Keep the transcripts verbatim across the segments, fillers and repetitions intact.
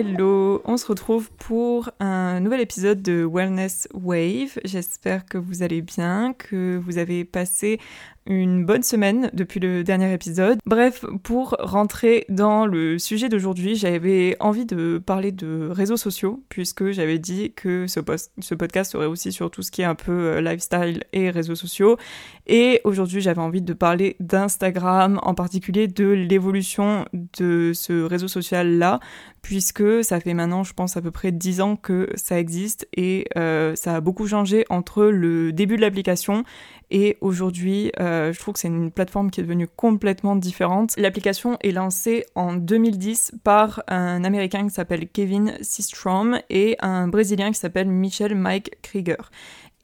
Hello, on se retrouve pour un nouvel épisode de Wellness Wave. J'espère que vous allez bien, que vous avez passé une bonne semaine depuis le dernier épisode. Bref, pour rentrer dans le sujet d'aujourd'hui, j'avais envie de parler de réseaux sociaux, puisque j'avais dit que ce, post- ce podcast serait aussi sur tout ce qui est un peu lifestyle et réseaux sociaux. Et aujourd'hui, j'avais envie de parler d'Instagram, en particulier de l'évolution de ce réseau social-là, puisque ça fait maintenant, je pense, à peu près dix ans que ça existe, et euh, ça a beaucoup changé entre le début de l'application et aujourd'hui, euh, je trouve que c'est une plateforme qui est devenue complètement différente. L'application est lancée en deux mille dix par un Américain qui s'appelle Kevin Systrom et un Brésilien qui s'appelle Michel Mike Krieger.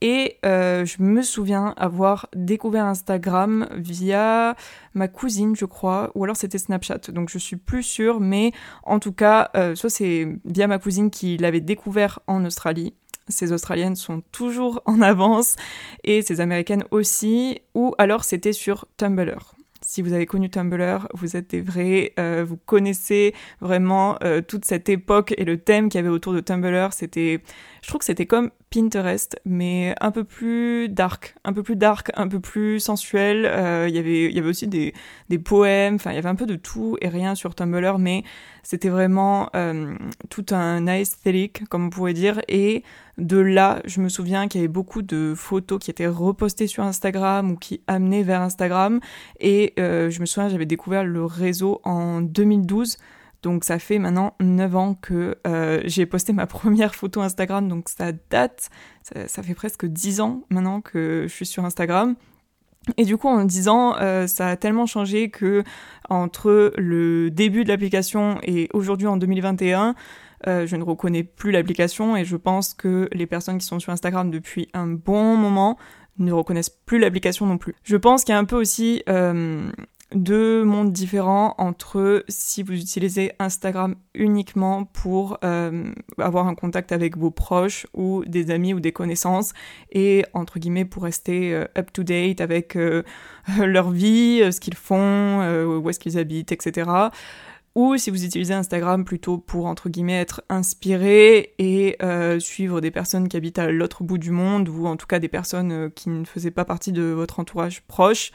Et euh, je me souviens avoir découvert Instagram via ma cousine, je crois, ou alors c'était Snapchat, donc je suis plus sûre, mais en tout cas, euh, soit c'est via ma cousine qui l'avait découvert en Australie. Ces Australiennes sont toujours en avance, et ces Américaines aussi, ou alors c'était sur Tumblr. Si vous avez connu Tumblr, vous êtes des vrais, euh, vous connaissez vraiment euh, toute cette époque et le thème qu'il y avait autour de Tumblr. C'était, je trouve que c'était comme Pinterest, mais un peu plus dark, un peu plus dark, un peu plus sensuel. Euh, y avait, y avait aussi des, des poèmes, enfin il y avait un peu de tout et rien sur Tumblr, mais c'était vraiment euh, tout un aesthetic, comme on pourrait dire, et de là, je me souviens qu'il y avait beaucoup de photos qui étaient repostées sur Instagram ou qui amenaient vers Instagram. Et euh, je me souviens, j'avais découvert le réseau en deux mille douze. Donc ça fait maintenant neuf ans que euh, j'ai posté ma première photo Instagram. Donc ça date, ça, ça fait presque dix ans maintenant que je suis sur Instagram. Et du coup, en dix ans, euh, ça a tellement changé que entre le début de l'application et aujourd'hui en deux mille vingt et un... Euh, je ne reconnais plus l'application et je pense que les personnes qui sont sur Instagram depuis un bon moment ne reconnaissent plus l'application non plus. Je pense qu'il y a un peu aussi euh, deux mondes différents entre si vous utilisez Instagram uniquement pour euh, avoir un contact avec vos proches ou des amis ou des connaissances et entre guillemets pour rester euh, up to date avec euh, leur vie, ce qu'ils font, euh, où est-ce qu'ils habitent, et cetera ou si vous utilisez Instagram plutôt pour, entre guillemets, être inspiré et euh, suivre des personnes qui habitent à l'autre bout du monde, ou en tout cas des personnes qui ne faisaient pas partie de votre entourage proche.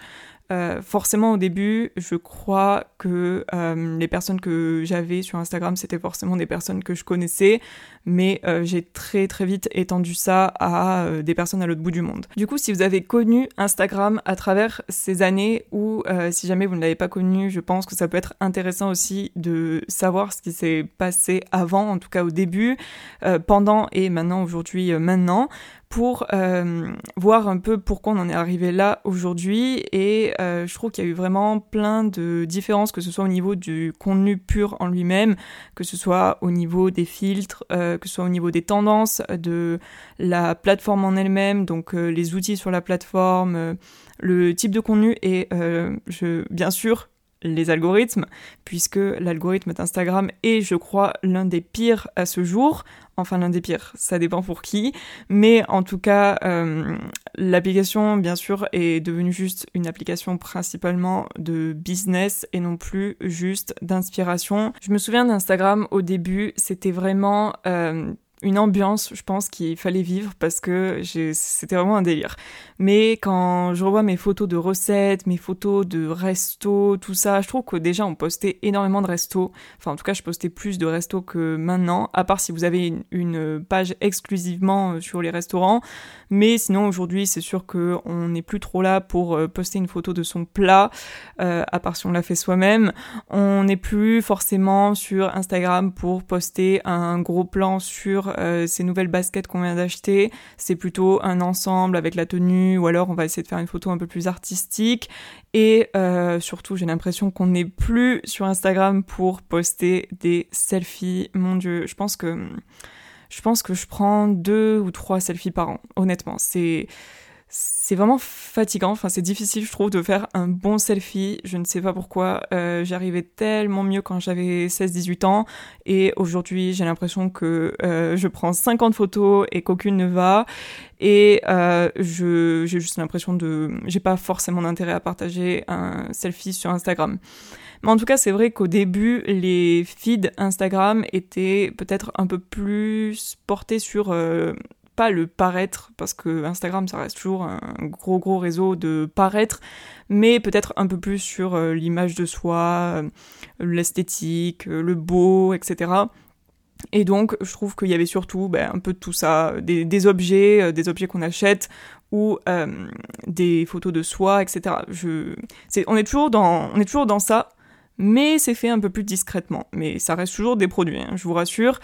Euh, forcément, au début, je crois que euh, les personnes que j'avais sur Instagram, c'était forcément des personnes que je connaissais, mais euh, j'ai très très vite étendu ça à euh, des personnes à l'autre bout du monde. Du coup, si vous avez connu Instagram à travers ces années, ou euh, si jamais vous ne l'avez pas connu, je pense que ça peut être intéressant aussi de savoir ce qui s'est passé avant, en tout cas au début, euh, pendant et maintenant, aujourd'hui, euh, maintenant, pour euh, voir un peu pourquoi on en est arrivé là aujourd'hui. Et euh, je trouve qu'il y a eu vraiment plein de différences, que ce soit au niveau du contenu pur en lui-même, que ce soit au niveau des filtres, euh, que ce soit au niveau des tendances, de la plateforme en elle-même, donc euh, les outils sur la plateforme, euh, le type de contenu et euh, je, bien sûr les algorithmes, puisque l'algorithme d'Instagram est, je crois, l'un des pires à ce jour. Enfin, l'un des pires, ça dépend pour qui, mais en tout cas, euh, l'application, bien sûr, est devenue juste une application principalement de business et non plus juste d'inspiration. Je me souviens d'Instagram, au début, c'était vraiment euh, une ambiance, je pense, qu'il fallait vivre parce que j'ai... c'était vraiment un délire. Mais quand je revois mes photos de recettes, mes photos de restos, tout ça, je trouve que déjà on postait énormément de restos. Enfin, en tout cas, je postais plus de restos que maintenant, à part si vous avez une, une page exclusivement sur les restaurants. Mais sinon, aujourd'hui, c'est sûr qu'on n'est plus trop là pour poster une photo de son plat, euh, à part si on l'a fait soi-même. On n'est plus forcément sur Instagram pour poster un gros plan sur Euh, ces nouvelles baskets qu'on vient d'acheter, c'est plutôt un ensemble avec la tenue, ou alors on va essayer de faire une photo un peu plus artistique. Et euh, surtout, j'ai l'impression qu'on n'est plus sur Instagram pour poster des selfies. Mon Dieu, je pense que je pense que je prends deux ou trois selfies par an. Honnêtement, c'est c'est vraiment fatigant. Enfin, c'est difficile, je trouve, de faire un bon selfie. Je ne sais pas pourquoi. Euh, j'arrivais tellement mieux quand j'avais seize dix-huit ans. Et aujourd'hui, j'ai l'impression que euh, je prends cinquante photos et qu'aucune ne va. Et euh, je, j'ai juste l'impression de... J'ai pas forcément d'intérêt à partager un selfie sur Instagram. Mais en tout cas, c'est vrai qu'au début, les feeds Instagram étaient peut-être un peu plus portés sur... Euh, pas le paraître, parce que Instagram ça reste toujours un gros gros réseau de paraître, mais peut-être un peu plus sur l'image de soi, l'esthétique, le beau, et cetera. Et donc je trouve qu'il y avait surtout ben, un peu de tout ça, des, des objets, des objets qu'on achète, ou euh, des photos de soi, et cetera. Je... C'est... On est toujours dans... on est toujours dans ça, mais c'est fait un peu plus discrètement. Mais ça reste toujours des produits, hein, je vous rassure.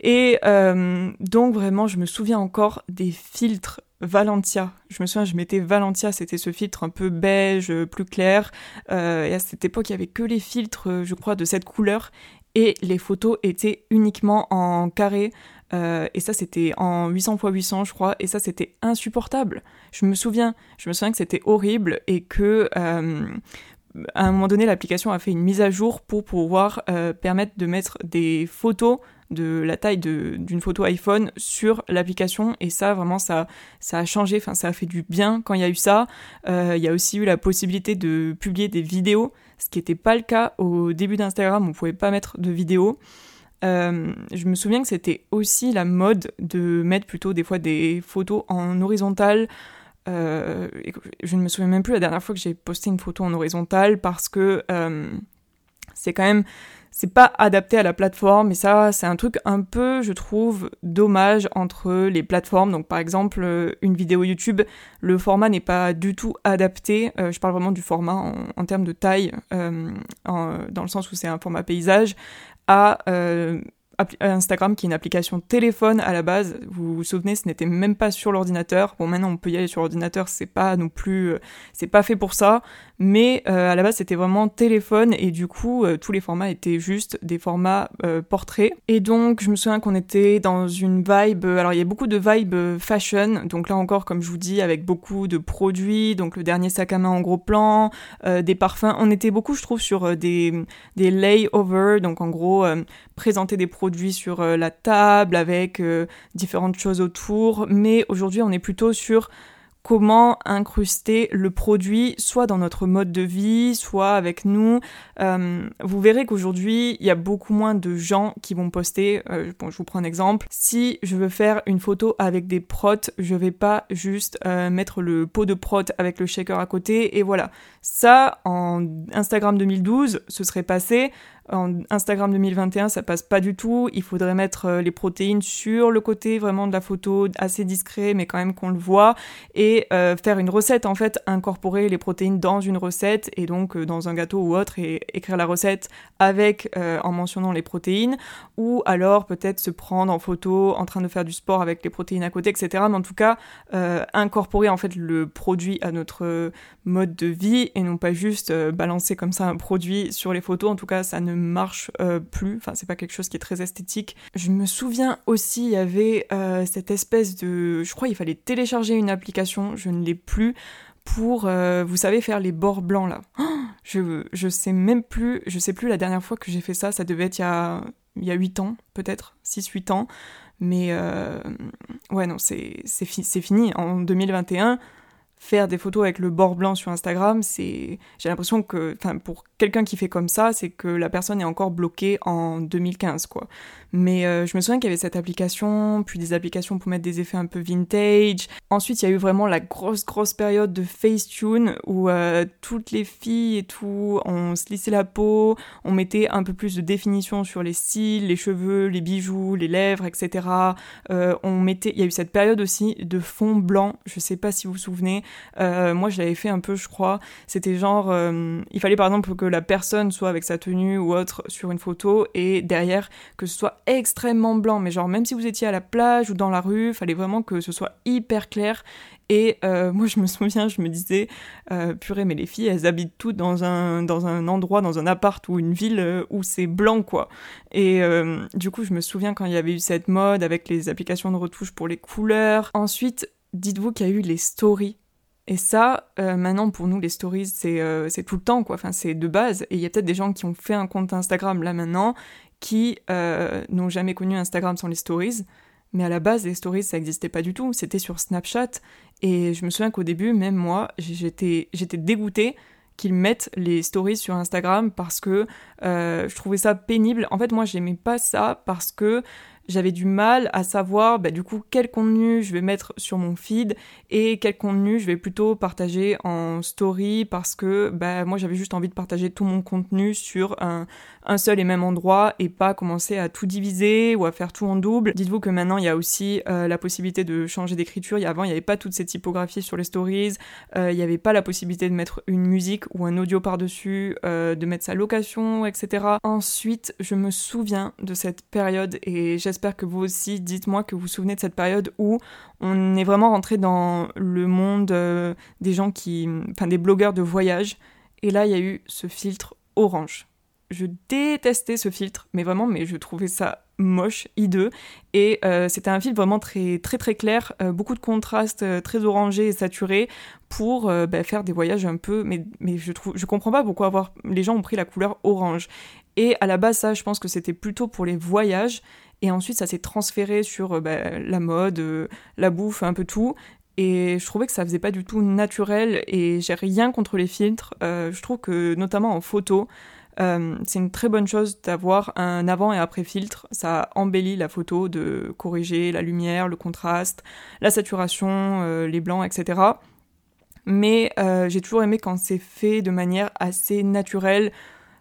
Et euh, donc vraiment, je me souviens encore des filtres Valentia. Je me souviens, je mettais Valentia, c'était ce filtre un peu beige, plus clair. Euh, et à cette époque, il n'y avait que les filtres, je crois, de cette couleur. Et les photos étaient uniquement en carré. Euh, et ça, c'était en huit cents par huit cents, je crois. Et ça, c'était insupportable. Je me souviens, je me souviens que c'était horrible et que... Euh, à un moment donné, l'application a fait une mise à jour pour pouvoir euh, permettre de mettre des photos de la taille de, d'une photo iPhone sur l'application, et ça, vraiment, ça, ça a changé, enfin, ça a fait du bien quand il y a eu ça. Euh, il y a aussi eu la possibilité de publier des vidéos, ce qui n'était pas le cas au début d'Instagram, on ne pouvait pas mettre de vidéos. Euh, je me souviens que c'était aussi la mode de mettre plutôt des fois des photos en horizontal. Euh, je ne me souviens même plus la dernière fois que j'ai posté une photo en horizontale, parce que euh, c'est quand même, c'est pas adapté à la plateforme, et ça c'est un truc un peu, je trouve, dommage entre les plateformes. Donc par exemple une vidéo YouTube, le format n'est pas du tout adapté, euh, je parle vraiment du format en, en termes de taille, euh, en, dans le sens où c'est un format paysage, à... Euh, Instagram, qui est une application téléphone à la base. Vous vous souvenez, ce n'était même pas sur l'ordinateur. Bon, maintenant on peut y aller sur l'ordinateur, c'est pas non plus, c'est pas fait pour ça, mais euh, à la base c'était vraiment téléphone, et du coup euh, tous les formats étaient juste des formats euh, portraits. Et donc je me souviens qu'on était dans une vibe, alors il y a beaucoup de vibe fashion, donc là encore comme je vous dis, avec beaucoup de produits, donc le dernier sac à main en gros plan, euh, des parfums. On était beaucoup, je trouve, sur des, des layovers, donc en gros euh, présenter des produits produits sur la table, avec euh, différentes choses autour. Mais aujourd'hui, on est plutôt sur comment incruster le produit, soit dans notre mode de vie, soit avec nous. Euh, vous verrez qu'aujourd'hui, il y a beaucoup moins de gens qui vont poster. Euh, bon, je vous prends un exemple. Si je veux faire une photo avec des protes, je vais pas juste euh, mettre le pot de protes avec le shaker à côté, et voilà. Ça, en Instagram deux mille douze, ce serait passé. En Instagram deux mille vingt et un, ça passe pas du tout. Il faudrait mettre les protéines sur le côté vraiment de la photo, assez discret, mais quand même qu'on le voit, et euh, faire une recette, en fait, incorporer les protéines dans une recette, et donc euh, dans un gâteau ou autre, et écrire la recette avec, euh, en mentionnant les protéines, ou alors peut-être se prendre en photo en train de faire du sport avec les protéines à côté, et cetera. Mais en tout cas, euh, incorporer en fait le produit à notre mode de vie, et non pas juste euh, balancer comme ça un produit sur les photos. En tout cas, ça ne marche euh, plus, enfin c'est pas quelque chose qui est très esthétique. Je me souviens aussi, il y avait euh, cette espèce de... je crois qu'il fallait télécharger une application, je ne l'ai plus, pour, euh, vous savez, faire les bords blancs là. Oh, je, je sais même plus, je sais plus la dernière fois que j'ai fait ça, ça devait être il y a, il y a huit ans, peut-être, six huit ans, mais euh, ouais non, c'est, c'est, fi- c'est fini, en deux mille vingt et un... Faire des photos avec le bord blanc sur Instagram, c'est... j'ai l'impression que, enfin, pour quelqu'un qui fait comme ça, c'est que la personne est encore bloquée en deux mille quinze, quoi. Mais euh, je me souviens qu'il y avait cette application, puis des applications pour mettre des effets un peu vintage. Ensuite, il y a eu vraiment la grosse, grosse période de Facetune, où euh, toutes les filles et tout, on se lissait la peau, on mettait un peu plus de définition sur les cils, les cheveux, les bijoux, les lèvres, et cetera. Euh, on mettait... Il y a eu cette période aussi de fond blanc, je sais pas si vous vous souvenez. Euh, moi je l'avais fait un peu, je crois, c'était genre euh, il fallait par exemple que la personne soit avec sa tenue ou autre sur une photo, et derrière que ce soit extrêmement blanc, mais genre même si vous étiez à la plage ou dans la rue, fallait vraiment que ce soit hyper clair. Et euh, moi je me souviens, je me disais euh, purée, mais les filles elles habitent toutes dans un, dans un endroit, dans un appart ou une ville où c'est blanc, quoi. Et euh, du coup je me souviens quand il y avait eu cette mode avec les applications de retouche pour les couleurs. Ensuite, dites-vous qu'il y a eu les stories. Et ça, euh, maintenant, pour nous, les stories, c'est, euh, c'est tout le temps, quoi. Enfin, c'est de base. Et il y a peut-être des gens qui ont fait un compte Instagram, là, maintenant, qui euh, n'ont jamais connu Instagram sans les stories. Mais à la base, les stories, ça n'existait pas du tout. C'était sur Snapchat. Et je me souviens qu'au début, même moi, j'étais, j'étais dégoûtée qu'ils mettent les stories sur Instagram parce que euh, je trouvais ça pénible. En fait, moi, j'aimais pas ça parce que j'avais du mal à savoir bah, du coup quel contenu je vais mettre sur mon feed et quel contenu je vais plutôt partager en story parce que bah, moi j'avais juste envie de partager tout mon contenu sur un, un seul et même endroit et pas commencer à tout diviser ou à faire tout en double. Dites-vous que maintenant il y a aussi euh, la possibilité de changer d'écriture. Avant il n'y avait pas toutes ces typographies sur les stories, euh, il n'y avait pas la possibilité de mettre une musique ou un audio par-dessus, euh, de mettre sa location, et cetera. Ensuite je me souviens de cette période et j'espère J'espère que vous aussi, dites-moi que vous vous souvenez de cette période où on est vraiment rentré dans le monde euh, des gens qui... enfin des blogueurs de voyage. Et là, il y a eu ce filtre orange. Je détestais ce filtre, mais vraiment, mais je trouvais ça moche, hideux. Et euh, c'était un filtre vraiment très très très clair, euh, beaucoup de contrastes euh, très orangés et saturés pour euh, bah, faire des voyages un peu... Mais, mais je trouve, je comprends pas pourquoi avoir... les gens ont pris la couleur orange. Et à la base, ça, je pense que c'était plutôt pour les voyages. Et ensuite, ça s'est transféré sur bah, la mode, euh, la bouffe, un peu tout. Et je trouvais que ça faisait pas du tout naturel. Et j'ai rien contre les filtres. Euh, je trouve que, notamment en photo, euh, c'est une très bonne chose d'avoir un avant et après filtre. Ça embellit la photo, de corriger la lumière, le contraste, la saturation, euh, les blancs, et cetera. Mais euh, j'ai toujours aimé quand c'est fait de manière assez naturelle.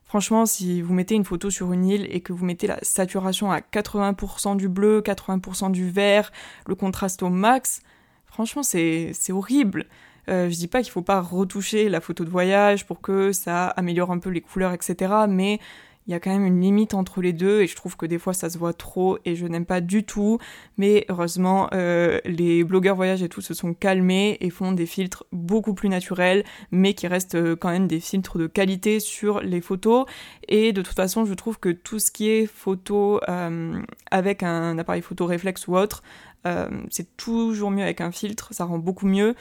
Franchement, si vous mettez une photo sur une île et que vous mettez la saturation à quatre-vingts pour cent du bleu, quatre-vingts pour cent du vert, le contraste au max, franchement, c'est, c'est horrible. Euh, je dis pas qu'il faut pas retoucher la photo de voyage pour que ça améliore un peu les couleurs, et cetera. Mais il y a quand même une limite entre les deux et je trouve que des fois ça se voit trop et je n'aime pas du tout. Mais heureusement, euh, les blogueurs voyage et tout se sont calmés et font des filtres beaucoup plus naturels, mais qui restent quand même des filtres de qualité sur les photos. Et de toute façon, je trouve que tout ce qui est photo euh, avec un appareil photo réflexe ou autre, euh, c'est toujours mieux avec un filtre, ça rend beaucoup mieux.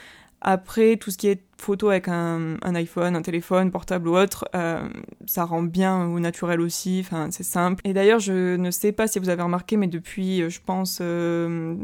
Après, tout ce qui est photo avec un, un iPhone, un téléphone, portable ou autre, euh, ça rend bien au naturel aussi, enfin c'est simple. Et d'ailleurs, je ne sais pas si vous avez remarqué, mais depuis, je pense, euh,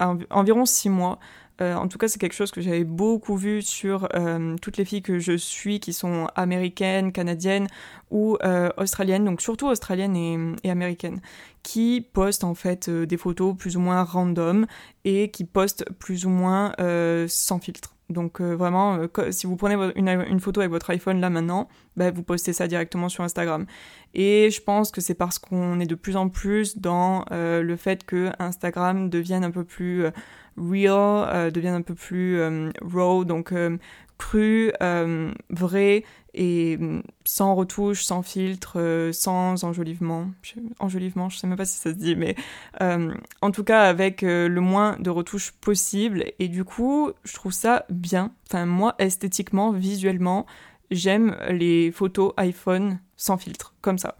env- environ six mois, euh, en tout cas c'est quelque chose que j'avais beaucoup vu sur euh, toutes les filles que je suis qui sont américaines, canadiennes ou euh, australiennes, donc surtout australiennes et, et américaines, qui postent en fait euh, des photos plus ou moins random et qui postent plus ou moins euh, sans filtre. Donc euh, vraiment, euh, si vous prenez une, une photo avec votre iPhone là maintenant, bah, vous postez ça directement sur Instagram. Et je pense que c'est parce qu'on est de plus en plus dans euh, le fait que Instagram devienne un peu plus euh, real, euh, devienne un peu plus euh, raw, donc euh, cru, euh, vrai et sans retouche, sans filtre, euh, sans enjolivement. Je... Enjolivement, je sais même pas si ça se dit, mais euh, en tout cas avec euh, le moins de retouches possible. Et du coup, je trouve ça bien. Enfin, moi, esthétiquement, visuellement, j'aime les photos iPhone sans filtre, comme ça.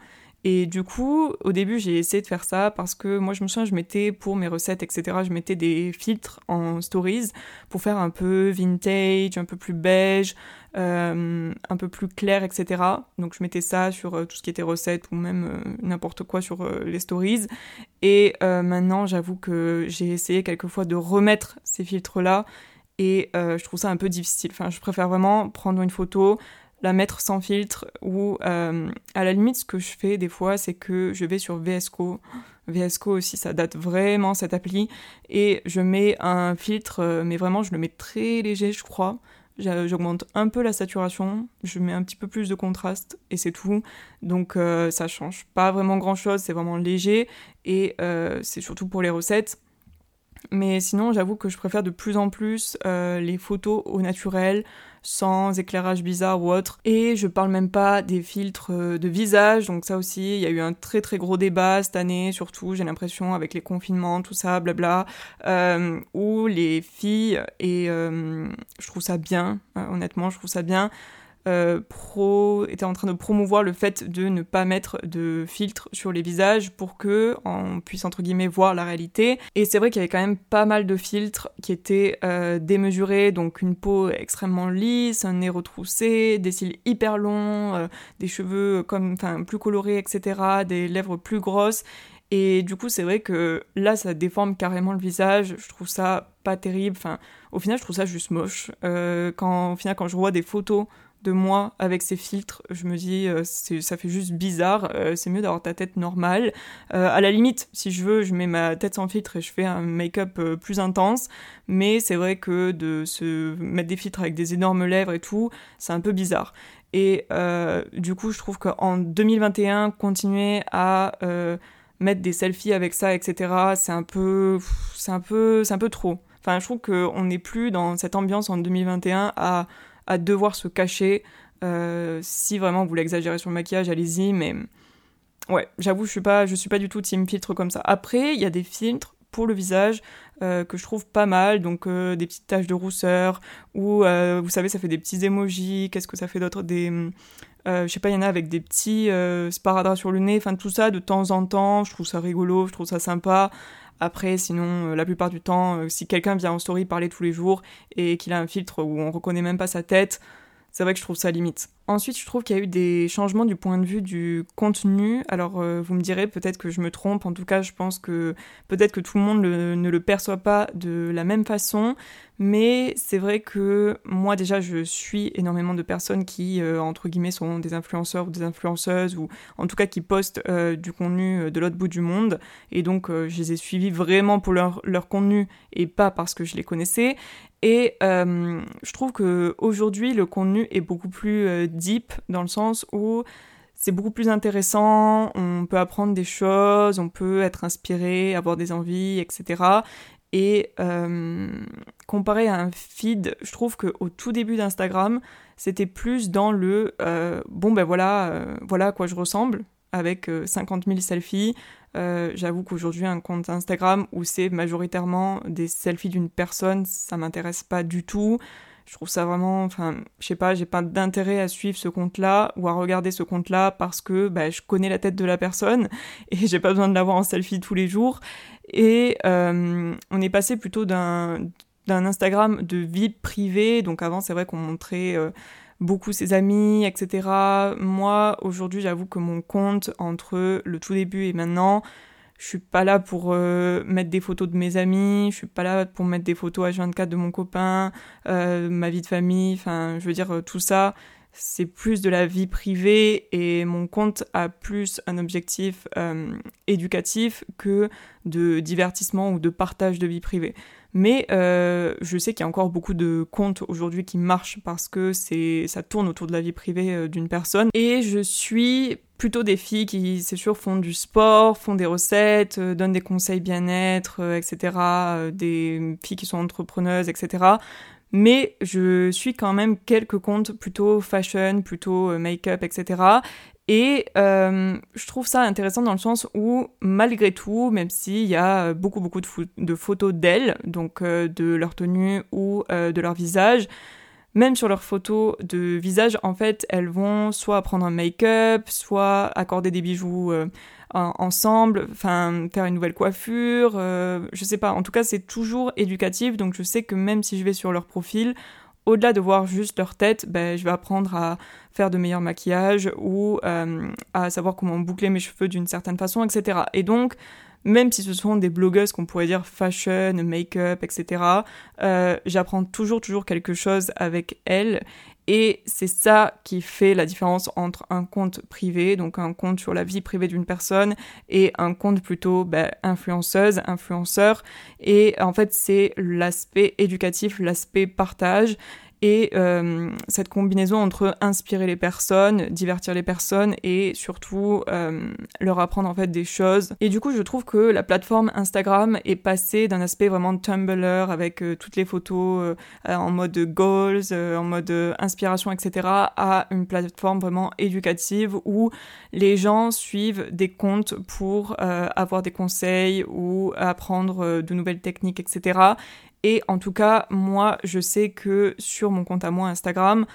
Et du coup, au début, j'ai essayé de faire ça parce que moi, je me souviens, je mettais pour mes recettes, et cetera, je mettais des filtres en stories pour faire un peu vintage, un peu plus beige, euh, un peu plus clair, et cetera. Donc, je mettais ça sur tout ce qui était recettes ou même euh, n'importe quoi sur euh, les stories. Et euh, maintenant, j'avoue que j'ai essayé quelquefois de remettre ces filtres-là et euh, je trouve ça un peu difficile. Enfin, je préfère vraiment prendre une photo, la mettre sans filtre, ou euh, à la limite ce que je fais des fois c'est que je vais sur V S C O, V S C O aussi ça date vraiment cette appli, et je mets un filtre mais vraiment je le mets très léger je crois, j'augmente un peu la saturation, je mets un petit peu plus de contraste et c'est tout, donc euh, ça change pas vraiment grand chose, c'est vraiment léger et euh, c'est surtout pour les recettes. Mais sinon, j'avoue que je préfère de plus en plus euh, les photos au naturel, sans éclairage bizarre ou autre. Et je parle même pas des filtres de visage, donc ça aussi, il y a eu un très très gros débat cette année, surtout, j'ai l'impression, avec les confinements, tout ça, blabla, euh, où les filles, et euh, je trouve ça bien, euh, honnêtement, je trouve ça bien, Euh, pro était en train de promouvoir le fait de ne pas mettre de filtre sur les visages pour que on puisse entre guillemets voir la réalité. Et c'est vrai qu'il y avait quand même pas mal de filtres qui étaient euh, démesurés, donc une peau extrêmement lisse, un nez retroussé, des cils hyper longs, euh, des cheveux comme, enfin, plus colorés, et cetera, des lèvres plus grosses. Et du coup, c'est vrai que là, ça déforme carrément le visage. Je trouve ça pas terrible. Enfin, au final, je trouve ça juste moche. Euh, quand, au final, quand je vois des photos de moi avec ces filtres, je me dis euh, c'est, ça fait juste bizarre, euh, c'est mieux d'avoir ta tête normale. Euh, à la limite, si je veux, je mets ma tête sans filtre et je fais un make-up euh, plus intense, mais c'est vrai que de se mettre des filtres avec des énormes lèvres et tout, c'est un peu bizarre. Et euh, du coup, je trouve qu'en deux mille vingt et un, continuer à euh, mettre des selfies avec ça, et cetera, c'est un peu, c'est un peu, c'est un peu trop. Enfin, je trouve qu'on n'est plus dans cette ambiance en deux mille vingt et un à, à devoir se cacher. Euh, si vraiment vous voulez exagérer sur le maquillage, allez-y, mais ouais, j'avoue, je suis pas, je suis pas du tout team filtre comme ça. Après, il y a des filtres pour le visage euh, que je trouve pas mal, donc euh, des petites taches de rousseur, ou euh, vous savez, ça fait des petits émojis, qu'est-ce que ça fait d'autre, des... Euh, je sais pas, il y en a avec des petits euh, sparadraps sur le nez, enfin tout ça, de temps en temps, je trouve ça rigolo, je trouve ça sympa. Après, sinon, euh, la plupart du temps, euh, si quelqu'un vient en story parler tous les jours et qu'il a un filtre où on reconnaît même pas sa tête, c'est vrai que je trouve ça limite. Ensuite, je trouve qu'il y a eu des changements du point de vue du contenu. Alors, euh, vous me direz peut-être que je me trompe. En tout cas, je pense que peut-être que tout le monde le, ne le perçoit pas de la même façon. Mais c'est vrai que moi, déjà, je suis énormément de personnes qui, euh, entre guillemets, sont des influenceurs ou des influenceuses, ou en tout cas qui postent euh, du contenu de l'autre bout du monde. Et donc, euh, je les ai suivis vraiment pour leur, leur contenu et pas parce que je les connaissais. Et euh, je trouve qu'aujourd'hui, le contenu est beaucoup plus euh, deep, dans le sens où c'est beaucoup plus intéressant, on peut apprendre des choses, on peut être inspiré, avoir des envies, et cetera. Et euh, comparé à un feed, je trouve qu'au tout début d'Instagram, c'était plus dans le euh, « bon ben voilà, euh, voilà à quoi je ressemble ». Avec cinquante mille selfies, euh, j'avoue qu'aujourd'hui un compte Instagram où c'est majoritairement des selfies d'une personne, ça m'intéresse pas du tout. Je trouve ça vraiment, enfin, je sais pas, j'ai pas d'intérêt à suivre ce compte-là ou à regarder ce compte-là parce que bah, je connais la tête de la personne et j'ai pas besoin de l'avoir en selfie tous les jours. Et euh, on est passé plutôt d'un, d'un Instagram de vie privée, donc avant c'est vrai qu'on montrait... Euh, beaucoup ses amis, et cetera. Moi, aujourd'hui, j'avoue que mon compte, entre le tout début et maintenant, je suis pas là pour euh, mettre des photos de mes amis, je suis pas là pour mettre des photos H vingt-quatre de mon copain, euh, ma vie de famille, enfin, je veux dire, tout ça, c'est plus de la vie privée et mon compte a plus un objectif euh, éducatif que de divertissement ou de partage de vie privée. Mais euh, je sais qu'il y a encore beaucoup de comptes aujourd'hui qui marchent parce que c'est, ça tourne autour de la vie privée d'une personne. Et je suis plutôt des filles qui, c'est sûr, font du sport, font des recettes, euh, donnent des conseils bien-être, euh, et cetera. Euh, des filles qui sont entrepreneuses, et cetera. Mais je suis quand même quelques comptes plutôt fashion, plutôt make-up, et cetera. Et euh, je trouve ça intéressant dans le sens où, malgré tout, même s'il y a beaucoup, beaucoup de, fo- de photos d'elles, donc euh, de leur tenue ou euh, de leur visage, même sur leurs photos de visage, en fait, elles vont soit prendre un make-up, soit accorder des bijoux euh, en- ensemble, enfin, faire une nouvelle coiffure, euh, je sais pas. En tout cas, c'est toujours éducatif, donc je sais que même si je vais sur leur profil, au-delà de voir juste leur tête, ben, je vais apprendre à faire de meilleurs maquillages ou euh, à savoir comment boucler mes cheveux d'une certaine façon, et cetera. Et donc, même si ce sont des blogueuses qu'on pourrait dire fashion, make-up, et cetera, euh, j'apprends toujours, toujours quelque chose avec elles. Et c'est ça qui fait la différence entre un compte privé, donc un compte sur la vie privée d'une personne, et un compte plutôt ben, influenceuse, influenceur. Et en fait, c'est l'aspect éducatif, l'aspect partage, et euh, cette combinaison entre inspirer les personnes, divertir les personnes, et surtout euh, leur apprendre en fait des choses. Et du coup, je trouve que la plateforme Instagram est passée d'un aspect vraiment Tumblr, avec euh, toutes les photos euh, en mode goals, euh, en mode inspiration, et cetera, à une plateforme vraiment éducative, où les gens suivent des comptes pour euh, avoir des conseils, ou apprendre euh, de nouvelles techniques, et cetera. Et en tout cas, moi, je sais que sur mon compte à moi Instagram,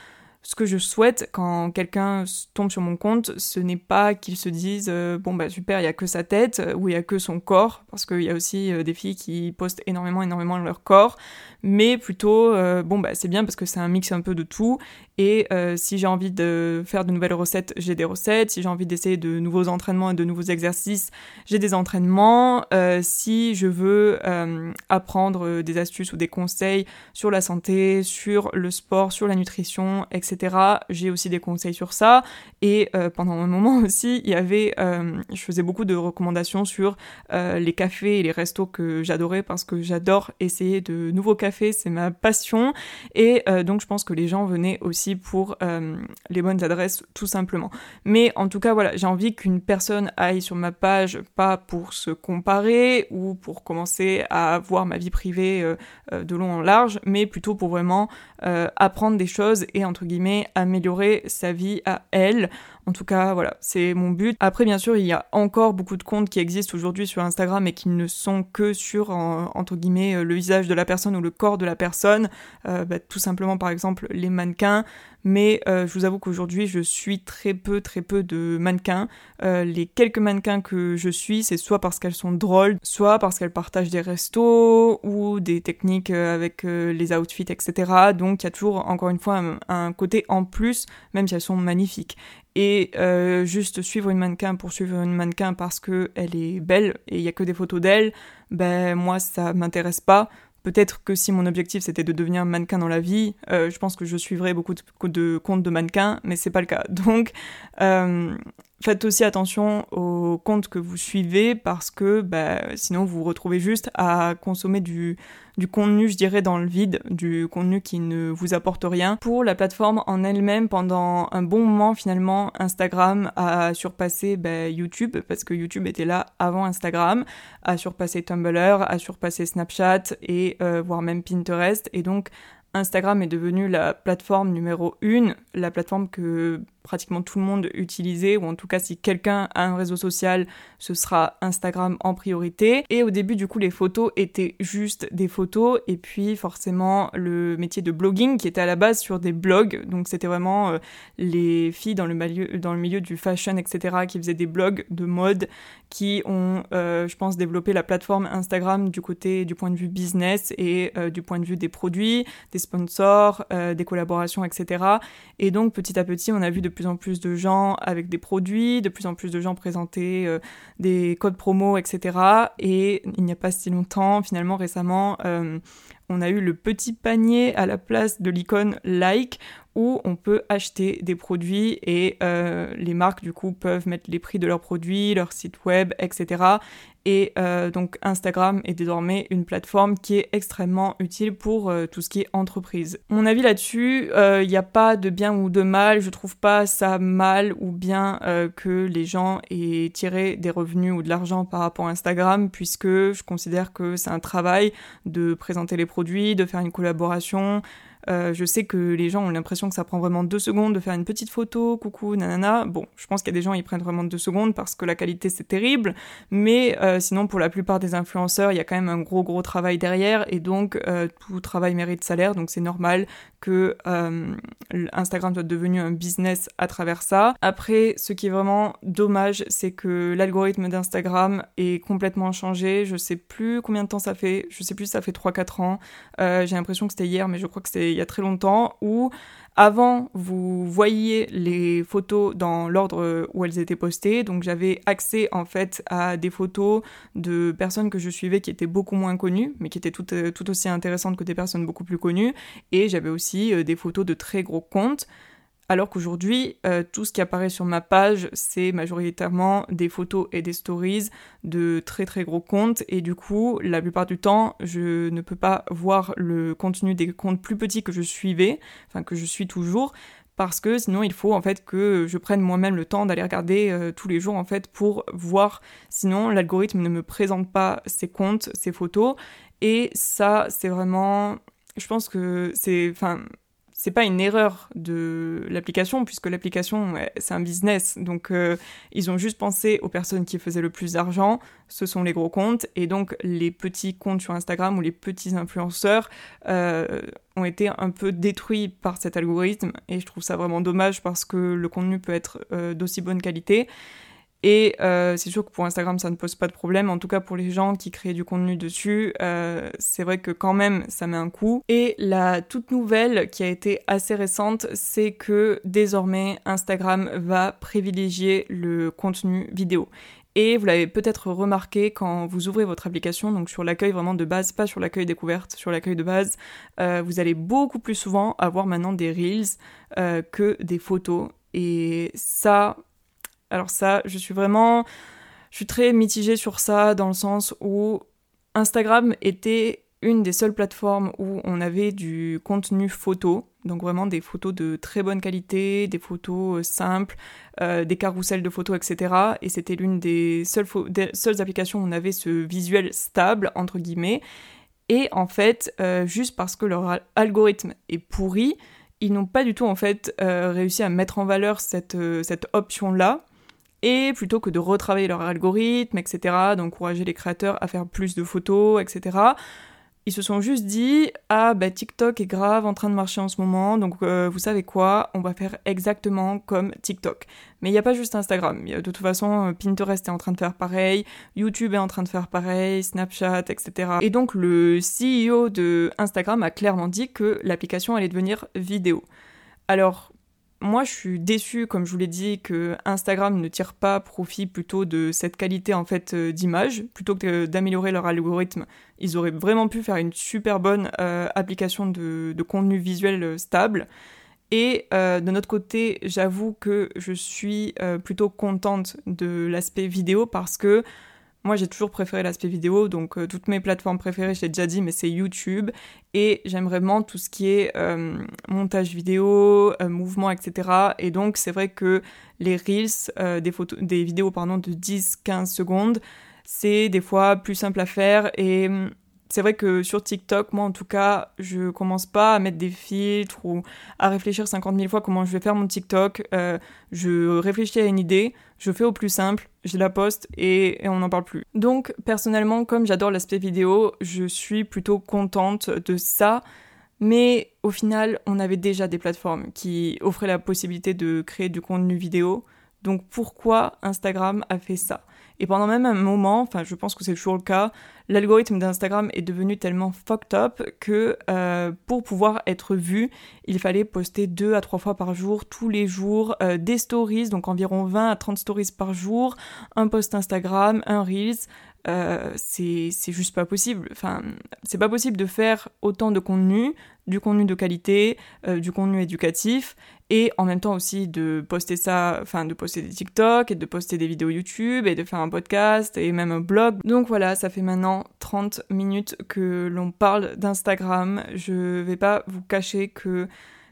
ce que je souhaite quand quelqu'un tombe sur mon compte, ce n'est pas qu'il se dise euh, « bon bah super, il n'y a que sa tête » ou « il n'y a que son corps », parce qu'il y a aussi euh, des filles qui postent énormément, énormément leur corps, mais plutôt euh, « bon bah c'est bien parce que c'est un mix un peu de tout ». Et euh, si j'ai envie de faire de nouvelles recettes, j'ai des recettes. Si j'ai envie d'essayer de nouveaux entraînements et de nouveaux exercices, j'ai des entraînements. Euh, si je veux euh, apprendre des astuces ou des conseils sur la santé, sur le sport, sur la nutrition, et cetera, et cetera. J'ai aussi des conseils sur ça. Et euh, pendant un moment aussi, il y avait, euh, je faisais beaucoup de recommandations sur euh, les cafés et les restos que j'adorais parce que j'adore essayer de nouveaux cafés, c'est ma passion. Et euh, donc je pense que les gens venaient aussi pour euh, les bonnes adresses, tout simplement. Mais en tout cas, voilà, j'ai envie qu'une personne aille sur ma page, pas pour se comparer ou pour commencer à voir ma vie privée euh, euh, de long en large, mais plutôt pour vraiment euh, apprendre des choses et, entre guillemets, améliorer sa vie à elle. En tout cas, voilà, c'est mon but. Après, bien sûr, il y a encore beaucoup de comptes qui existent aujourd'hui sur Instagram et qui ne sont que sur, en, entre guillemets, le visage de la personne ou le corps de la personne, euh, bah, tout simplement, par exemple, les mannequins. Mais euh, je vous avoue qu'aujourd'hui, je suis très peu, très peu de mannequins. Euh, les quelques mannequins que je suis, c'est soit parce qu'elles sont drôles, soit parce qu'elles partagent des restos ou des techniques avec euh, les outfits, et cetera. Donc, il y a toujours, encore une fois, un, un côté en plus, même si elles sont magnifiques. Et euh, juste suivre une mannequin pour suivre une mannequin parce qu'elle est belle et il n'y a que des photos d'elle, ben moi, ça m'intéresse pas. Peut-être que si mon objectif c'était de devenir mannequin dans la vie, euh, je pense que je suivrais beaucoup de, de comptes de mannequins, mais c'est pas le cas. Donc euh, faites aussi attention aux comptes que vous suivez parce que bah, sinon vous vous retrouvez juste à consommer du, du contenu, je dirais, dans le vide, du contenu qui ne vous apporte rien. Pour la plateforme en elle-même, pendant un bon moment finalement, Instagram a surpassé bah, YouTube parce que YouTube était là avant Instagram, a surpassé Tumblr, a surpassé Snapchat et Euh, voire même Pinterest, et donc Instagram est devenue la plateforme numéro une, la plateforme que pratiquement tout le monde utilisait, ou en tout cas si quelqu'un a un réseau social, ce sera Instagram en priorité. Et au début, du coup, les photos étaient juste des photos, et puis forcément le métier de blogging qui était à la base sur des blogs, donc c'était vraiment euh, les filles dans le, milieu, dans le milieu du fashion, et cetera, qui faisaient des blogs de mode, qui ont, euh, je pense, développé la plateforme Instagram du côté, du point de vue business et euh, du point de vue des produits, des sponsors, euh, des collaborations, et cetera. Et donc petit à petit, on a vu de De plus en plus de gens avec des produits, de plus en plus de gens présenter euh, des codes promo, et cetera. Et il n'y a pas si longtemps, finalement récemment, euh, on a eu le petit panier à la place de l'icône like où on peut acheter des produits et euh, les marques du coup peuvent mettre les prix de leurs produits, leur site web, et cetera. Et euh, donc Instagram est désormais une plateforme qui est extrêmement utile pour euh, tout ce qui est entreprise. Mon avis là-dessus, il euh, n'y a pas de bien ou de mal, je trouve pas ça mal ou bien euh, que les gens aient tiré des revenus ou de l'argent par rapport à Instagram, puisque je considère que c'est un travail de présenter les produits, de faire une collaboration. Euh, je sais que les gens ont l'impression que ça prend vraiment deux secondes de faire une petite photo, coucou, nanana. Bon, je pense qu'il y a des gens qui prennent vraiment deux secondes parce que la qualité c'est terrible, mais euh, sinon pour la plupart des influenceurs, il y a quand même un gros gros travail derrière, et donc euh, tout travail mérite salaire, donc c'est normal que euh, Instagram soit devenu un business à travers ça. Après, ce qui est vraiment dommage, c'est que l'algorithme d'Instagram est complètement changé. Je sais plus combien de temps ça fait, je sais plus si ça fait trois quatre ans, euh, j'ai l'impression que c'était hier, mais je crois que c'était il y a très longtemps, où avant vous voyiez les photos dans l'ordre où elles étaient postées, donc j'avais accès en fait à des photos de personnes que je suivais qui étaient beaucoup moins connues, mais qui étaient tout, tout aussi intéressantes que des personnes beaucoup plus connues, et j'avais aussi des photos de très gros comptes. Alors qu'aujourd'hui, euh, tout ce qui apparaît sur ma page, c'est majoritairement des photos et des stories de très très gros comptes. Et du coup, la plupart du temps, je ne peux pas voir le contenu des comptes plus petits que je suivais, enfin que je suis toujours, parce que sinon il faut en fait que je prenne moi-même le temps d'aller regarder euh, tous les jours en fait pour voir. Sinon, l'algorithme ne me présente pas ses comptes, ses photos. Et ça, c'est vraiment... Je pense que c'est... Enfin, c'est pas une erreur de l'application, puisque l'application, c'est un business. Donc, euh, ils ont juste pensé aux personnes qui faisaient le plus d'argent, ce sont les gros comptes, et donc les petits comptes sur Instagram ou les petits influenceurs euh, ont été un peu détruits par cet algorithme, et je trouve ça vraiment dommage parce que le contenu peut être euh, d'aussi bonne qualité. Et euh, c'est sûr que pour Instagram, ça ne pose pas de problème. En tout cas, pour les gens qui créent du contenu dessus, euh, c'est vrai que quand même, ça met un coup. Et la toute nouvelle qui a été assez récente, c'est que désormais, Instagram va privilégier le contenu vidéo. Et vous l'avez peut-être remarqué quand vous ouvrez votre application, donc sur l'accueil vraiment de base, pas sur l'accueil découverte, sur l'accueil de base, euh, vous allez beaucoup plus souvent avoir maintenant des reels euh, que des photos. Et ça, alors ça, je suis vraiment, je suis très mitigée sur ça, dans le sens où Instagram était une des seules plateformes où on avait du contenu photo, donc vraiment des photos de très bonne qualité, des photos simples, euh, des carousels de photos, et cetera. Et c'était l'une des seules, fo- des seules applications où on avait ce visuel stable, entre guillemets. Et en fait, euh, juste parce que leur algorithme est pourri, ils n'ont pas du tout en fait euh, réussi à mettre en valeur cette, euh, cette option-là. Et plutôt que de retravailler leur algorithme, et cetera, d'encourager les créateurs à faire plus de photos, et cetera, ils se sont juste dit « Ah, bah TikTok est grave en train de marcher en ce moment, donc euh, vous savez quoi, on va faire exactement comme TikTok. » Mais il n'y a pas juste Instagram. De toute façon, Pinterest est en train de faire pareil, YouTube est en train de faire pareil, Snapchat, et cetera. Et donc le C E O de Instagram a clairement dit que l'application allait devenir vidéo. Alors, moi je suis déçue, comme je vous l'ai dit, que Instagram ne tire pas profit plutôt de cette qualité en fait d'image. Plutôt que d'améliorer leur algorithme, ils auraient vraiment pu faire une super bonne euh, application de, de contenu visuel stable. Et euh, de notre côté, j'avoue que je suis euh, plutôt contente de l'aspect vidéo, parce que moi, j'ai toujours préféré l'aspect vidéo, donc euh, toutes mes plateformes préférées, je l'ai déjà dit, mais c'est YouTube. Et j'aime vraiment tout ce qui est euh, montage vidéo, euh, mouvement, et cetera. Et donc, c'est vrai que les reels, euh, des, photos, des vidéos pardon, de dix à quinze secondes, c'est des fois plus simple à faire. Et c'est vrai que sur TikTok, moi en tout cas, je commence pas à mettre des filtres ou à réfléchir cinquante mille fois comment je vais faire mon TikTok. Euh, je réfléchis à une idée, je fais au plus simple, je la poste et, et on n'en parle plus. Donc personnellement, comme j'adore l'aspect vidéo, je suis plutôt contente de ça. Mais au final, on avait déjà des plateformes qui offraient la possibilité de créer du contenu vidéo. Donc pourquoi Instagram a fait ça ? Et pendant même un moment, enfin je pense que c'est toujours le cas, l'algorithme d'Instagram est devenu tellement fucked up que euh, pour pouvoir être vu, il fallait poster deux à trois fois par jour, tous les jours, euh, des stories, donc environ vingt à trente stories par jour, un post Instagram, un Reels, euh, c'est, c'est juste pas possible. Enfin, c'est pas possible de faire autant de contenu, du contenu de qualité, euh, du contenu éducatif, et en même temps aussi de poster ça, enfin de poster des TikTok, et de poster des vidéos YouTube, et de faire un podcast, et même un blog. Donc voilà, ça fait maintenant trente minutes que l'on parle d'Instagram. Je vais pas vous cacher que,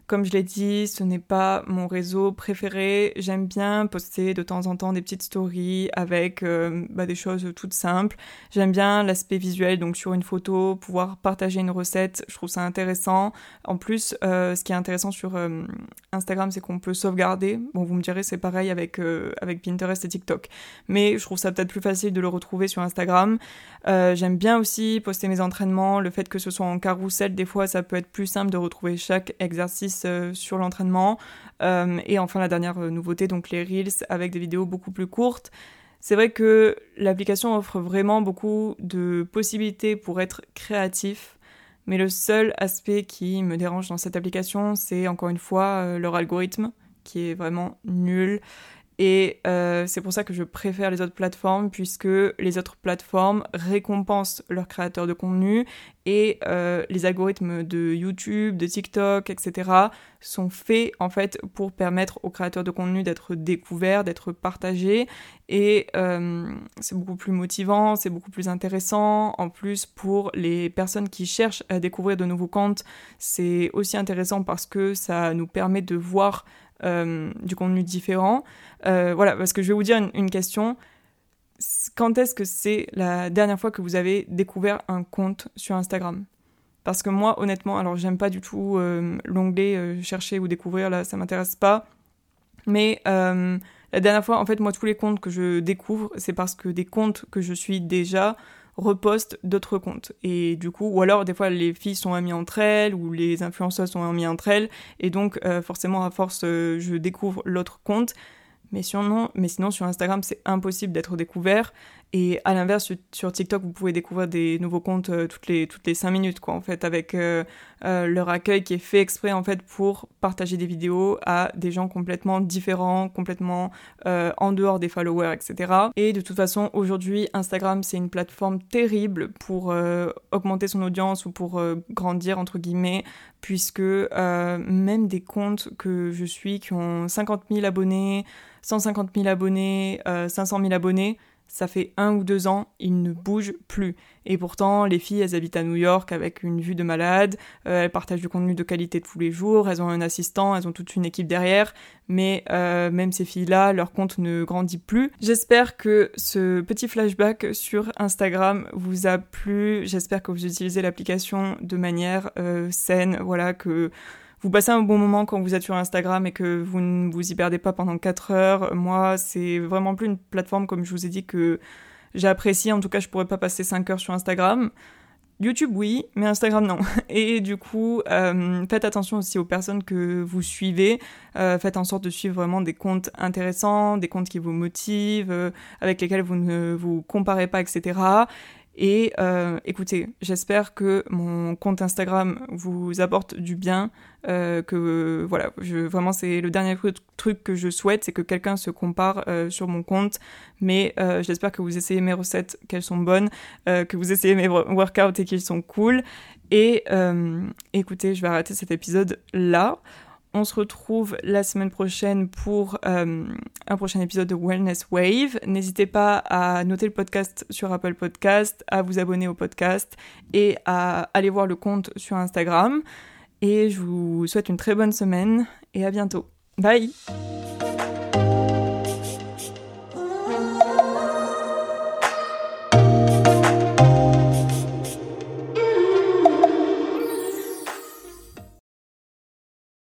comme je l'ai dit, ce n'est pas mon réseau préféré. J'aime bien poster de temps en temps des petites stories avec euh, bah, des choses toutes simples. J'aime bien l'aspect visuel, donc sur une photo, pouvoir partager une recette, je trouve ça intéressant. En plus, euh, ce qui est intéressant sur euh, Instagram, c'est qu'on peut sauvegarder. Bon, vous me direz, c'est pareil avec, euh, avec Pinterest et TikTok. Mais je trouve ça peut-être plus facile de le retrouver sur Instagram. Euh, j'aime bien aussi poster mes entraînements. Le fait que ce soit en carrousel, des fois, ça peut être plus simple de retrouver chaque exercice sur l'entraînement. Euh, et enfin la dernière nouveauté, donc les Reels avec des vidéos beaucoup plus courtes. C'est vrai que l'application offre vraiment beaucoup de possibilités pour être créatif, mais le seul aspect qui me dérange dans cette application, c'est encore une fois leur algorithme qui est vraiment nul. Et euh, c'est pour ça que je préfère les autres plateformes, puisque les autres plateformes récompensent leurs créateurs de contenu, et euh, les algorithmes de YouTube, de TikTok, et cetera sont faits en fait pour permettre aux créateurs de contenu d'être découverts, d'être partagés, et euh, c'est beaucoup plus motivant, c'est beaucoup plus intéressant. En plus, pour les personnes qui cherchent à découvrir de nouveaux comptes, c'est aussi intéressant parce que ça nous permet de voir Euh, du contenu différent. Euh, voilà, parce que je vais vous dire une, une question. Quand est-ce que c'est la dernière fois que vous avez découvert un compte sur Instagram ? Parce que moi, honnêtement, alors j'aime pas du tout euh, l'onglet euh, chercher ou découvrir, là, ça m'intéresse pas. Mais euh, la dernière fois, en fait, moi, tous les comptes que je découvre, c'est parce que des comptes que je suis déjà repostent d'autres comptes, et du coup, ou alors des fois les filles sont amies entre elles ou les influenceuses sont amies entre elles, et donc euh, forcément à force euh, je découvre l'autre compte. Mais sinon, mais sinon sur Instagram c'est impossible d'être découvert, Et à l'inverse, sur TikTok, vous pouvez découvrir des nouveaux comptes euh, toutes les toutes les cinq minutes, quoi, en fait, avec euh, euh, leur accueil qui est fait exprès, en fait, pour partager des vidéos à des gens complètement différents, complètement euh, en dehors des followers, et cetera. Et de toute façon, aujourd'hui, Instagram, c'est une plateforme terrible pour euh, augmenter son audience ou pour euh, grandir, entre guillemets, puisque euh, même des comptes que je suis qui ont cinquante mille abonnés, cent cinquante mille abonnés, euh, cinq cent mille abonnés, ça fait un ou deux ans, ils ne bougent plus. Et pourtant, les filles, elles habitent à New York avec une vue de malade, euh, elles partagent du contenu de qualité tous les jours, elles ont un assistant, elles ont toute une équipe derrière, mais euh, même ces filles-là, leur compte ne grandit plus. J'espère que ce petit flashback sur Instagram vous a plu, j'espère que vous utilisez l'application de manière euh, saine, voilà, que... vous passez un bon moment quand vous êtes sur Instagram et que vous ne vous y perdez pas pendant quatre heures. Moi, c'est vraiment plus une plateforme, comme je vous ai dit, que j'apprécie. En tout cas, je pourrais pas passer cinq heures sur Instagram. YouTube, oui, mais Instagram, non. Et du coup, euh, faites attention aussi aux personnes que vous suivez. Euh, faites en sorte de suivre vraiment des comptes intéressants, des comptes qui vous motivent, euh, avec lesquels vous ne vous comparez pas, et cetera. Et euh, écoutez, j'espère que mon compte Instagram vous apporte du bien, euh, que euh, voilà, je, vraiment c'est le dernier truc que je souhaite, c'est que quelqu'un se compare euh, sur mon compte, mais euh, j'espère que vous essayez mes recettes, qu'elles sont bonnes, euh, que vous essayez mes workouts et qu'ils sont cool, et euh, écoutez, je vais arrêter cet épisode là. On se retrouve la semaine prochaine pour euh, un prochain épisode de Wellness Wave. N'hésitez pas à noter le podcast sur Apple Podcast, à vous abonner au podcast et à aller voir le compte sur Instagram. Et je vous souhaite une très bonne semaine et à bientôt. Bye!